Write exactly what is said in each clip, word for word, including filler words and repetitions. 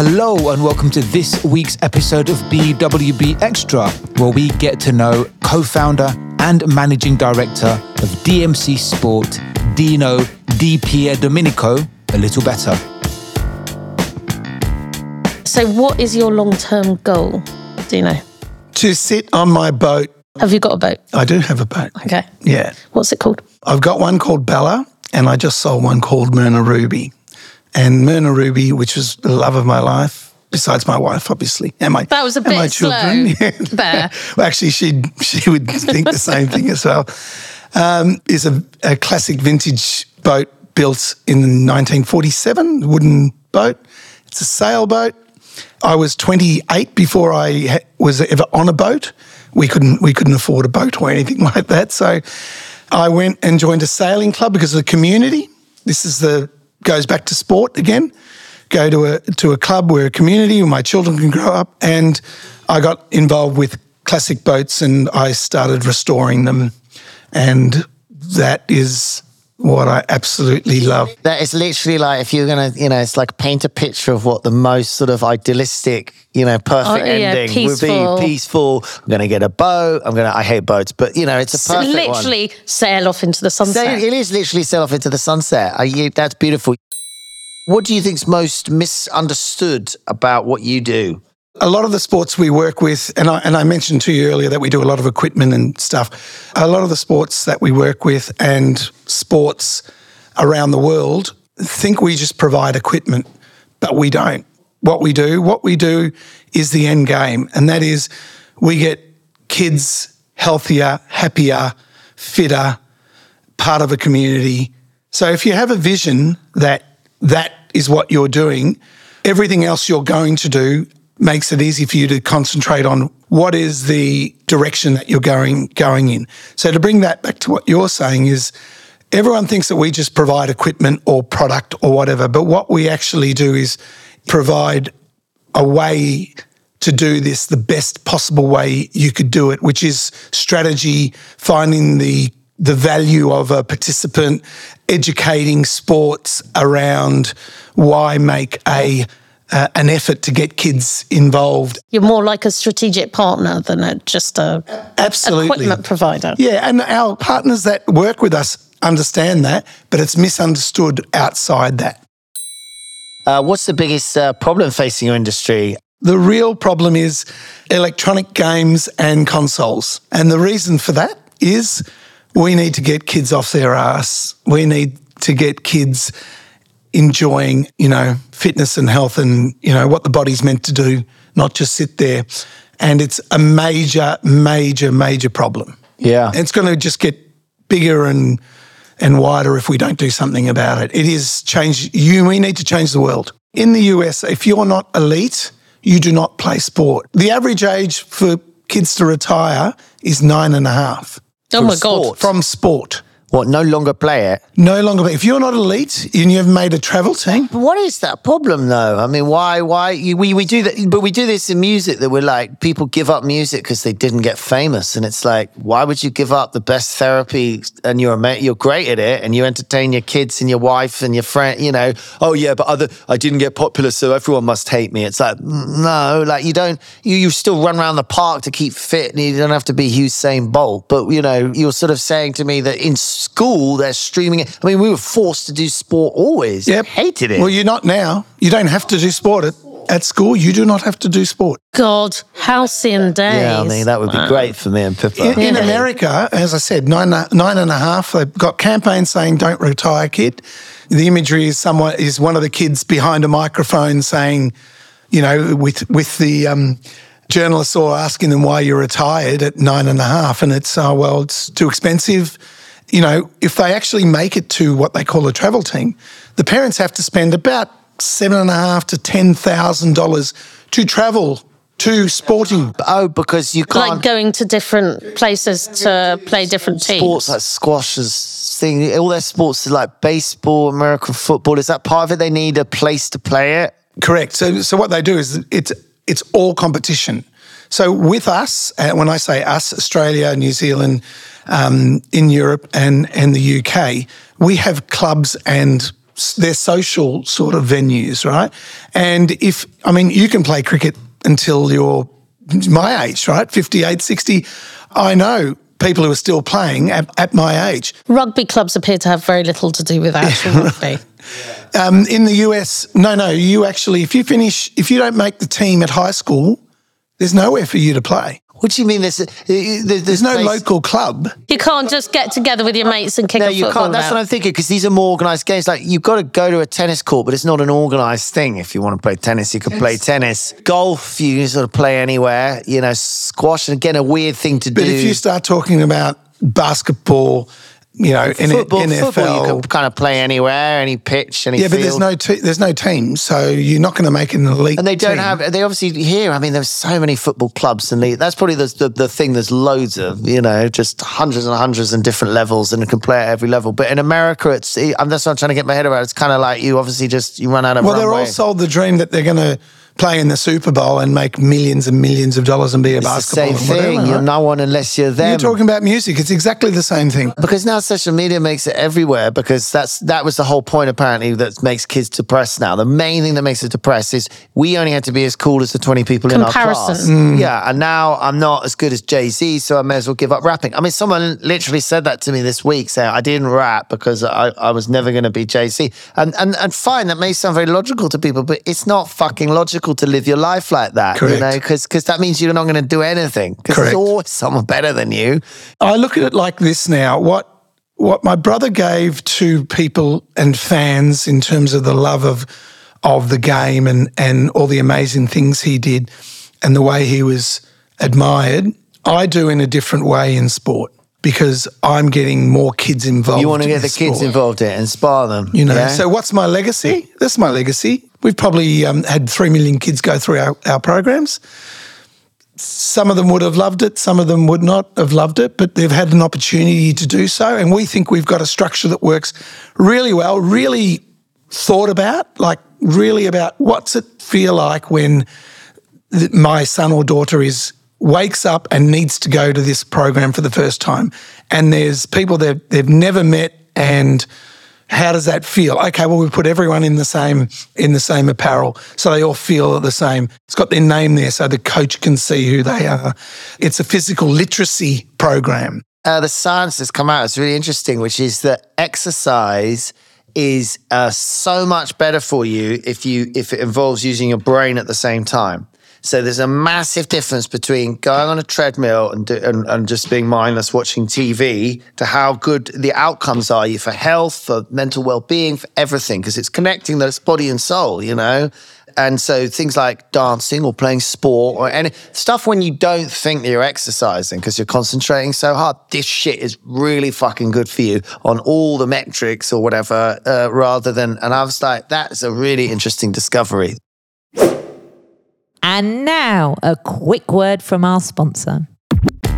Hello and welcome to this week's episode of B W B Extra, where we get to know co-founder and managing director of D M C Sport, Dino DiPierdomenico, a little better. So what is your long-term goal, Dino? To sit on my boat. Have you got a boat? I do have a boat. Okay. Yeah. What's it called? I've got one called Bella and I just sold one called Myrna Ruby. And Myrna Ruby, which was the love of my life, besides my wife, obviously, and my that was a bit slow. Yeah. There, well, actually, she she would think the same thing as well. Um, is a, a classic vintage boat built in nineteen forty-seven, wooden boat. It's a sailboat. I was twenty-eight before I ha- was ever on a boat. We couldn't we couldn't afford a boat or anything like that, so I went and joined a sailing club because of the community. This is the goes back to sport again, go to a to a club where a community where my children can grow up. And I got involved with classic boats and I started restoring them. And that is what I absolutely love. That is literally like if you're going to, you know, it's like paint a picture of what the most sort of idealistic, you know, perfect oh, yeah, ending peaceful. would be. Peaceful. I'm going to get a boat. I'm going to, I hate boats, but you know, it's a perfect literally one. Literally sail off into the sunset. So it is literally sail off into the sunset. Are you, that's beautiful. What do you think's most misunderstood about what you do? A lot of the sports we work with, and I, and I mentioned to you earlier that we do a lot of equipment and stuff. A lot of the sports that we work with and sports around the world think we just provide equipment, but we don't. What we do, what we do is the end game, and that is we get kids healthier, happier, fitter, part of a community. So if you have a vision that that is what you're doing, everything else you're going to do makes it easy for you to concentrate on what is the direction that you're going going in. So to bring that back to what you're saying is everyone thinks that we just provide equipment or product or whatever, but what we actually do is provide a way to do this the best possible way you could do it, which is strategy, finding the the value of a participant, educating sports around why make a Uh, an effort to get kids involved. You're more like a strategic partner than a, just a Absolutely. equipment provider. Yeah, and our partners that work with us understand that, but it's misunderstood outside that. Uh, what's the biggest uh, problem facing your industry? The real problem is electronic games and consoles. And the reason for that is we need to get kids off their arse. We need to get kids enjoying, you know, fitness and health and, you know, what the body's meant to do, not just sit there. And it's a major, major, major problem. Yeah. And it's going to just get bigger and and wider if we don't do something about it. It is change. You, we need to change the world. In the U S, if you're not elite, you do not play sport. The average age for kids to retire is nine and a half. Oh, my God. From sport. What, no longer play it? No longer play. If you're not elite and you've made a travel team. What is that problem, though? I mean, why, why, we, we do that, but we do this in music that we're like, people give up music because they didn't get famous. And it's like, why would you give up the best therapy and you're you're great at it and you entertain your kids and your wife and your friend, you know, oh yeah, but other, I didn't get popular, so everyone must hate me. It's like, no, like you don't, you, you still run around the park to keep fit and you don't have to be Usain Bolt. But, you know, you're sort of saying to me that in school, they're streaming it. I mean, we were forced to do sport always. Yep. I hated it. Well, you're not now. You don't have to do sport at, at school. You do not have to do sport. God, halcyon days. Yeah, I mean, that would wow. be great for me and Pippa. In, in America, as I said, nine, nine and a half, they've got campaigns saying, don't retire, kid. The imagery is someone is one of the kids behind a microphone saying, you know, with, with the... Um, journalists all asking them why you're retired at nine and a half, and it's, oh, well, it's too expensive. You know, if they actually make it to what they call a travel team, the parents have to spend about seven and a half to ten thousand dollars to travel to sporting. Oh, because you can't like going to different places to play different teams. Sports like squash is thing. All their sports is like baseball, American football. Is that part of it? They need a place to play it. Correct. So, so what they do is it's. It's all competition. So with us, and when I say us, Australia, New Zealand, um, in Europe and, and the U K, we have clubs and their social sort of venues, right? And if, I mean, you can play cricket until you're my age, right? fifty-eight, sixty. I know people who are still playing at, at my age. Rugby clubs appear to have very little to do with actual rugby. Yeah. Um, in the U S, no, no, you actually, if you finish, if you don't make the team at high school, there's nowhere for you to play. What do you mean? There's, there's, there's no place. Local club. You can't just get together with your mates and kick no, a football. No, you can't. That's out. What I'm thinking, because these are more organised games. Like, you've got to go to a tennis court, but it's not an organised thing. If you want to play tennis, you can yes. play tennis. Golf, you can sort of play anywhere. You know, squash, and again, a weird thing to but do. But if you start talking about basketball, you know, football, N F L, football, you can kind of play anywhere, any pitch, any yeah, field. Yeah, but there's no te- there's no team, so you're not going to make an elite. And they don't team. have. They obviously here. I mean, there's so many football clubs, and that's probably the, the the thing. There's loads of, you know, just hundreds and hundreds and different levels, and you can play at every level. But in America, it's I'm that's what I'm trying to get my head around. It's kind of like you obviously just you run out of. Well, runway. They're all sold the dream that they're going to play in the Super Bowl and make millions and millions of dollars and be a it's basketball. It's the same thing. Whatever, you're right? No one unless you're them. You're talking about music. It's exactly the same thing. Because now social media makes it everywhere, because that's that was the whole point, apparently, that makes kids depressed now. The main thing that makes it depressed is we only had to be as cool as the twenty people Comparison. in our class. Mm. Yeah, and now I'm not as good as Jay-Z, so I may as well give up rapping. I mean, someone literally said that to me this week, saying I didn't rap because I, I was never going to be Jay-Z. And, and, and fine, that may sound very logical to people, but it's not fucking logical to live your life like that, Correct. you know, because because that means you're not going to do anything, because there's always someone better than you. I look at it like this now. What what my brother gave to people and fans in terms of the love of of the game and, and all the amazing things he did and the way he was admired, I do in a different way in sport, because I'm getting more kids involved. You want to get the sport. Kids involved in it, inspire them. You know, yeah? So what's my legacy? That's my legacy. We've probably um, had three million kids go through our, our programs. Some of them would have loved it, some of them would not have loved it, but they've had an opportunity to do so, and we think we've got a structure that works really well, really thought about, like really about what's it feel like when th- my son or daughter is wakes up and needs to go to this program for the first time, and there's people that they've never met, and how does that feel? Okay, well, we put everyone in the same in the same apparel, so they all feel the same. It's got their name there, so the coach can see who they are. It's a physical literacy program. Uh, the science has come out. It's really interesting, which is that exercise is uh, so much better for you if you if it involves using your brain at the same time. So there's a massive difference between going on a treadmill and, do, and and just being mindless watching T V to how good the outcomes are you for health, for mental well-being, for everything, because it's connecting those body and soul, you know. And so things like dancing or playing sport or any stuff when you don't think that you're exercising because you're concentrating so hard, this shit is really fucking good for you on all the metrics or whatever, uh, rather than, and I was like, that's a really interesting discovery. And now, a quick word from our sponsor.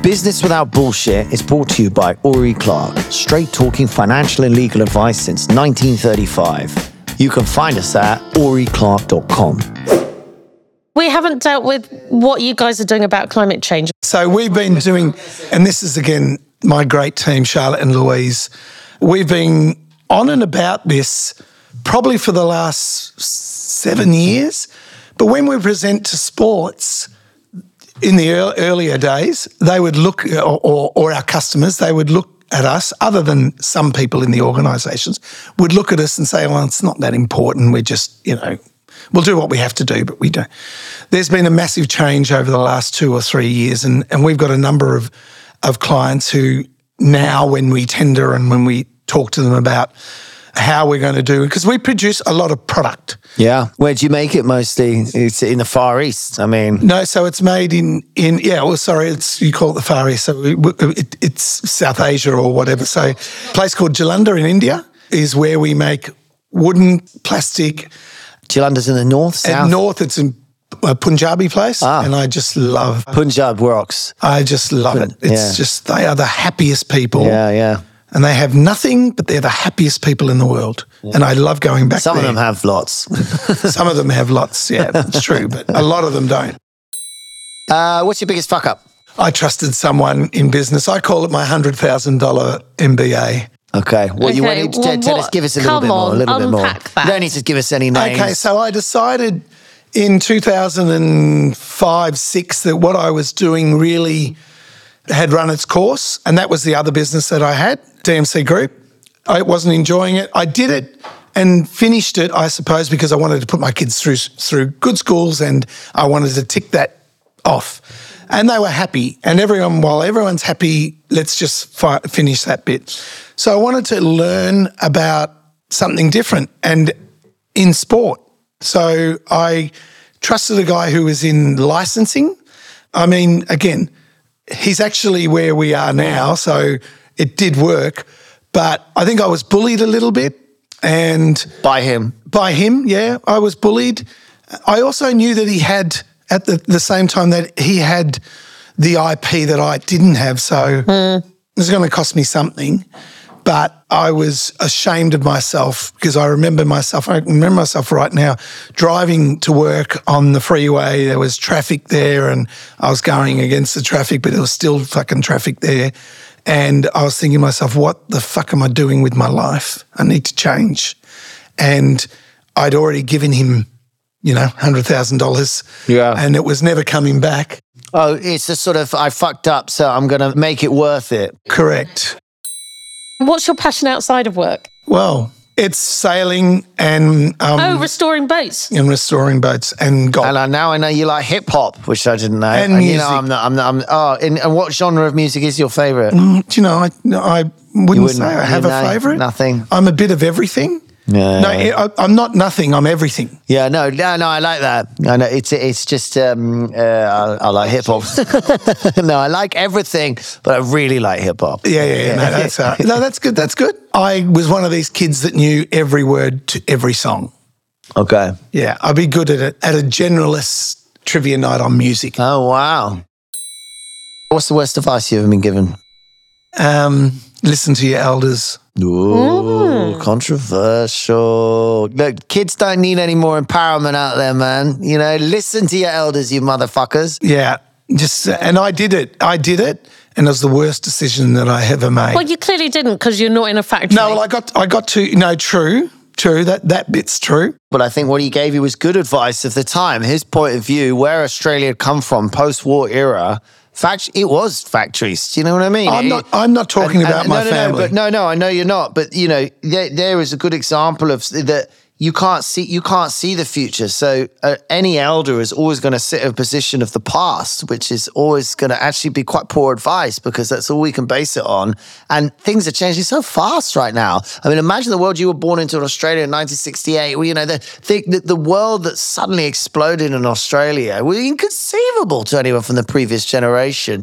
Business Without Bullshit is brought to you by Oury Clark, straight-talking financial and legal advice since nineteen thirty-five. You can find us at oury clark dot com. We haven't dealt with what you guys are doing about climate change. So we've been doing, and this is, again, my great team, Charlotte and Louise, we've been on and about this probably for the last seven years. But when we present to sports in the earl- earlier days, they would look, or, or, or our customers, they would look at us, other than some people in the organisations, would look at us and say, well, it's not that important. We're just, you know, we'll do what we have to do, but we don't. There's been a massive change over the last two or three years, and, and we've got a number of, of clients who now, when we tender and when we talk to them about how we're going to do it, because we produce a lot of product. Yeah. Where do you make it mostly? It's in the Far East, I mean. No, so it's made in, in yeah, well, sorry, it's you call it the Far East, so it, it, it's South Asia or whatever. So a place called Jalandhar in India is where we make wooden, plastic. Jalandhar's in the north, south? North, it's in a Punjabi place, ah. and I just love Punjab rocks. I just love Pun- it. It's yeah. just, they are the happiest people. Yeah, yeah. And they have nothing, but they're the happiest people in the world. Yeah. And I love going back Some there. Some of them have lots. Some of them have lots, yeah, it's true, but a lot of them don't. Uh, what's your biggest fuck-up? I trusted someone in business. I call it my one hundred thousand dollars M B A. Okay. Well, okay. you wanted to well, tell what? us, give us a little Come bit more. A little on, bit more. That. You don't need to give us any names. Okay. So I decided in two thousand five, six that what I was doing really had run its course, and that was the other business that I had, D M C Group. I wasn't enjoying it. I did it and finished it, I suppose, because I wanted to put my kids through through good schools, and I wanted to tick that off. And they were happy. And everyone, while everyone's happy, let's just fi- finish that bit. So I wanted to learn about something different and in sport. So I trusted a guy who was in licensing. I mean, again, he's actually where we are now, so it did work. But I think I was bullied a little bit. And by him. By him, yeah. I was bullied. I also knew that he had... at the, the same time that he had the I P that I didn't have. So mm. it was going to cost me something. But I was ashamed of myself because I remember myself, I remember myself right now, driving to work on the freeway. There was traffic there and I was going against the traffic, but there was still fucking traffic there. And I was thinking to myself, what the fuck am I doing with my life? I need to change. And I'd already given him you know, one hundred thousand dollars, yeah, and it was never coming back. Oh, it's a sort of, I fucked up, so I'm going to make it worth it. Correct. What's your passion outside of work? Well, it's sailing and... Um, oh, restoring boats. And restoring boats and golf. And I, now I know you like hip-hop, which I didn't know. And, and music. You know, I'm not, I'm not, I'm, oh, and, and what genre of music is your favourite? Mm, do you know, I, I wouldn't, wouldn't say I have a favourite. Nothing. I'm a bit of everything. No, no I, I'm not nothing. I'm everything. Yeah, no, no, no. I like that. I know it's it's just um, uh, I, I like hip hop. No, I like everything, but I really like hip hop. Yeah, yeah, yeah. No, that's uh, no, that's good. That's good. I was one of these kids that knew every word to every song. Okay. Yeah, I'd be good at it at a generalist trivia night on music. Oh wow! What's the worst advice you've ever been given? Um, listen to your elders. Ooh, mm. controversial. Look, kids don't need any more empowerment out there, man. You know, listen to your elders, you motherfuckers. Yeah, just and I did it. I did it, and it was the worst decision that I ever made. Well, you clearly didn't because you're not in a factory. No, well, I got, I got to, no, true, true, that, that bit's true. But I think what he gave you was good advice of the time. His point of view, where Australia had come from, post-war era, Fact, it was factories. Do you know what I mean? I'm not. I'm not talking and, about and, no, my no, family. No, but no, no. I know you're not. But you know, there, there is a good example of that. You can't see. You can't see the future. So uh, any elder is always going to sit in a position of the past, which is always going to actually be quite poor advice because that's all we can base it on. And things are changing so fast right now. I mean, imagine the world you were born into in Australia in nineteen sixty-eight. Well, you know, the the, the world that suddenly exploded in Australia was inconceivable to anyone from the previous generation.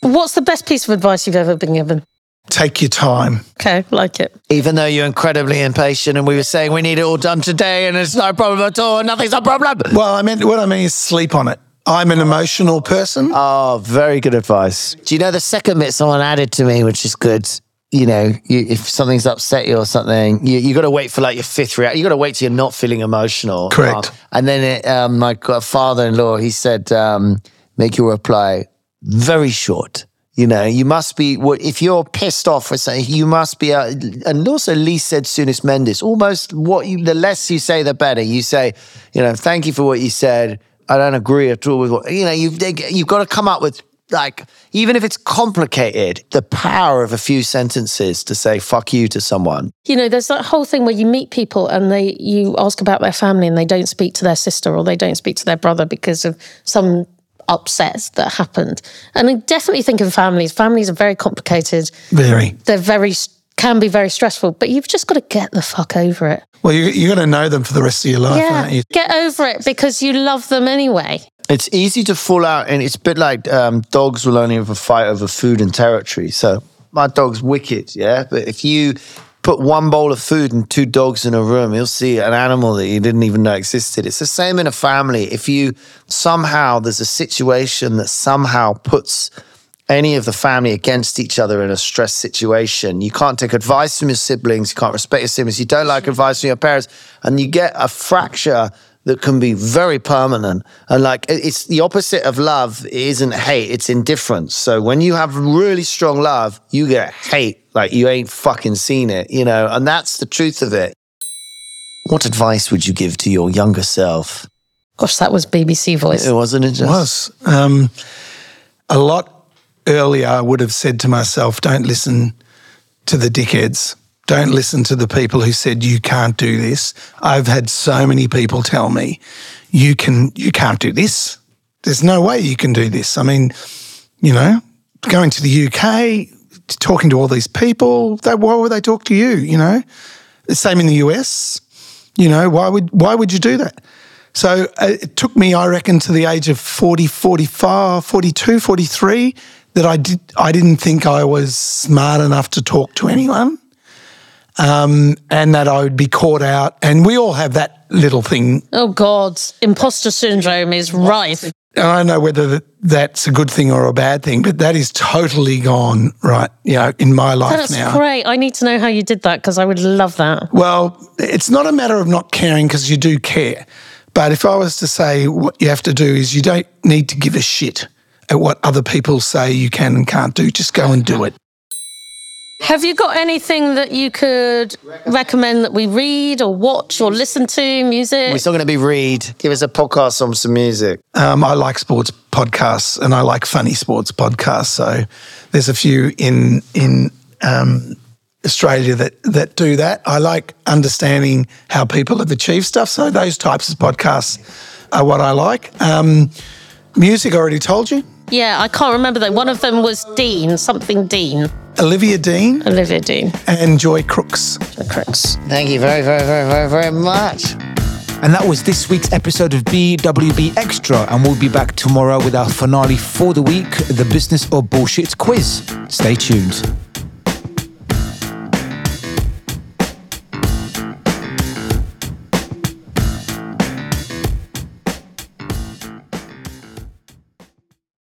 What's the best piece of advice you've ever been given? Take your time. Okay, like it. Even though you're incredibly impatient and we were saying we need it all done today and it's no problem at all and nothing's a problem. Well, I mean, what I mean is sleep on it. I'm an emotional person. Oh, very good advice. Do you know the second bit someone added to me, which is good? You know, you, if something's upset you or something, you you got to wait for like your fifth reaction. You got to wait till you're not feeling emotional. Correct. Um, and then it, um, my father-in-law, he said, um, make your reply very short. You know, you must be, if you're pissed off with something, you must be, uh, and also Lee said "Sunus Mendis," almost what you, the less you say, the better. You say, you know, thank you for what you said. I don't agree at all with what, you know, you've, you've got to come up with, like, even if it's complicated, the power of a few sentences to say fuck you to someone. You know, there's that whole thing where you meet people and they you ask about their family and they don't speak to their sister or they don't speak to their brother because of some upsets that happened. And I definitely think in families, families are very complicated. Very. They're very, can be very stressful, but you've just got to get the fuck over it. Well, you, you're going to know them for the rest of your life, yeah. aren't you? Get over it because you love them anyway. It's easy to fall out and it's a bit like um, dogs will only ever fight over food and territory. So my dog's wicked, yeah? But if you put one bowl of food and two dogs in a room, you'll see an animal that you didn't even know existed. It's the same in a family. If you somehow, there's a situation that somehow puts any of the family against each other in a stress situation, you can't take advice from your siblings, you can't respect your siblings, you don't like advice from your parents, and you get a fracture that can be very permanent. And like, it's the opposite of love. It isn't hate, it's indifference. So when you have really strong love, you get hate Like, you ain't fucking seen it, you know, and that's the truth of it. What advice would you give to your younger self? Gosh, that was B B C voice. It wasn't it? Just... It was. Um, a lot earlier, I would have said to myself, don't listen to the dickheads. Don't listen to the people who said, you can't do this. I've had so many people tell me, you can, you can't do this. There's no way you can do this. I mean, you know, going to the U K, talking to all these people, they, why would they talk to you, you know? The same in the U S, you know, why would why would you do that? So uh, it took me, I reckon, to the age of forty, forty-five, forty-two, forty-three, that I, did, I didn't think I was smart enough to talk to anyone. Um, and that I would be caught out. And we all have that little thing. Oh, God. Imposter syndrome is rife. And I don't know whether that's a good thing or a bad thing, but that is totally gone, right, you know, in my life that's now. That's great. I need to know how you did that because I would love that. Well, it's not a matter of not caring because you do care. But if I was to say what you have to do is you don't need to give a shit at what other people say you can and can't do. Just go and do it. Have you got anything that you could recommend that we read or watch or listen to, music? We're still going to be read. Give us a podcast on some music. Um, I like sports podcasts and I like funny sports podcasts. So there's a few in in um, Australia that, that do that. I like understanding how people have achieved stuff. So those types of podcasts are what I like. Um, music, I already told you. Yeah, I can't remember though. One of them was Dean, something Dean. Olivia Dean. Olivia Dean. And Joy Crookes. Joy Crookes. Thank you very, very, very, very, very much. And that was this week's episode of B W B Extra. And we'll be back tomorrow with our finale for the week, the Business or Bullshit quiz. Stay tuned.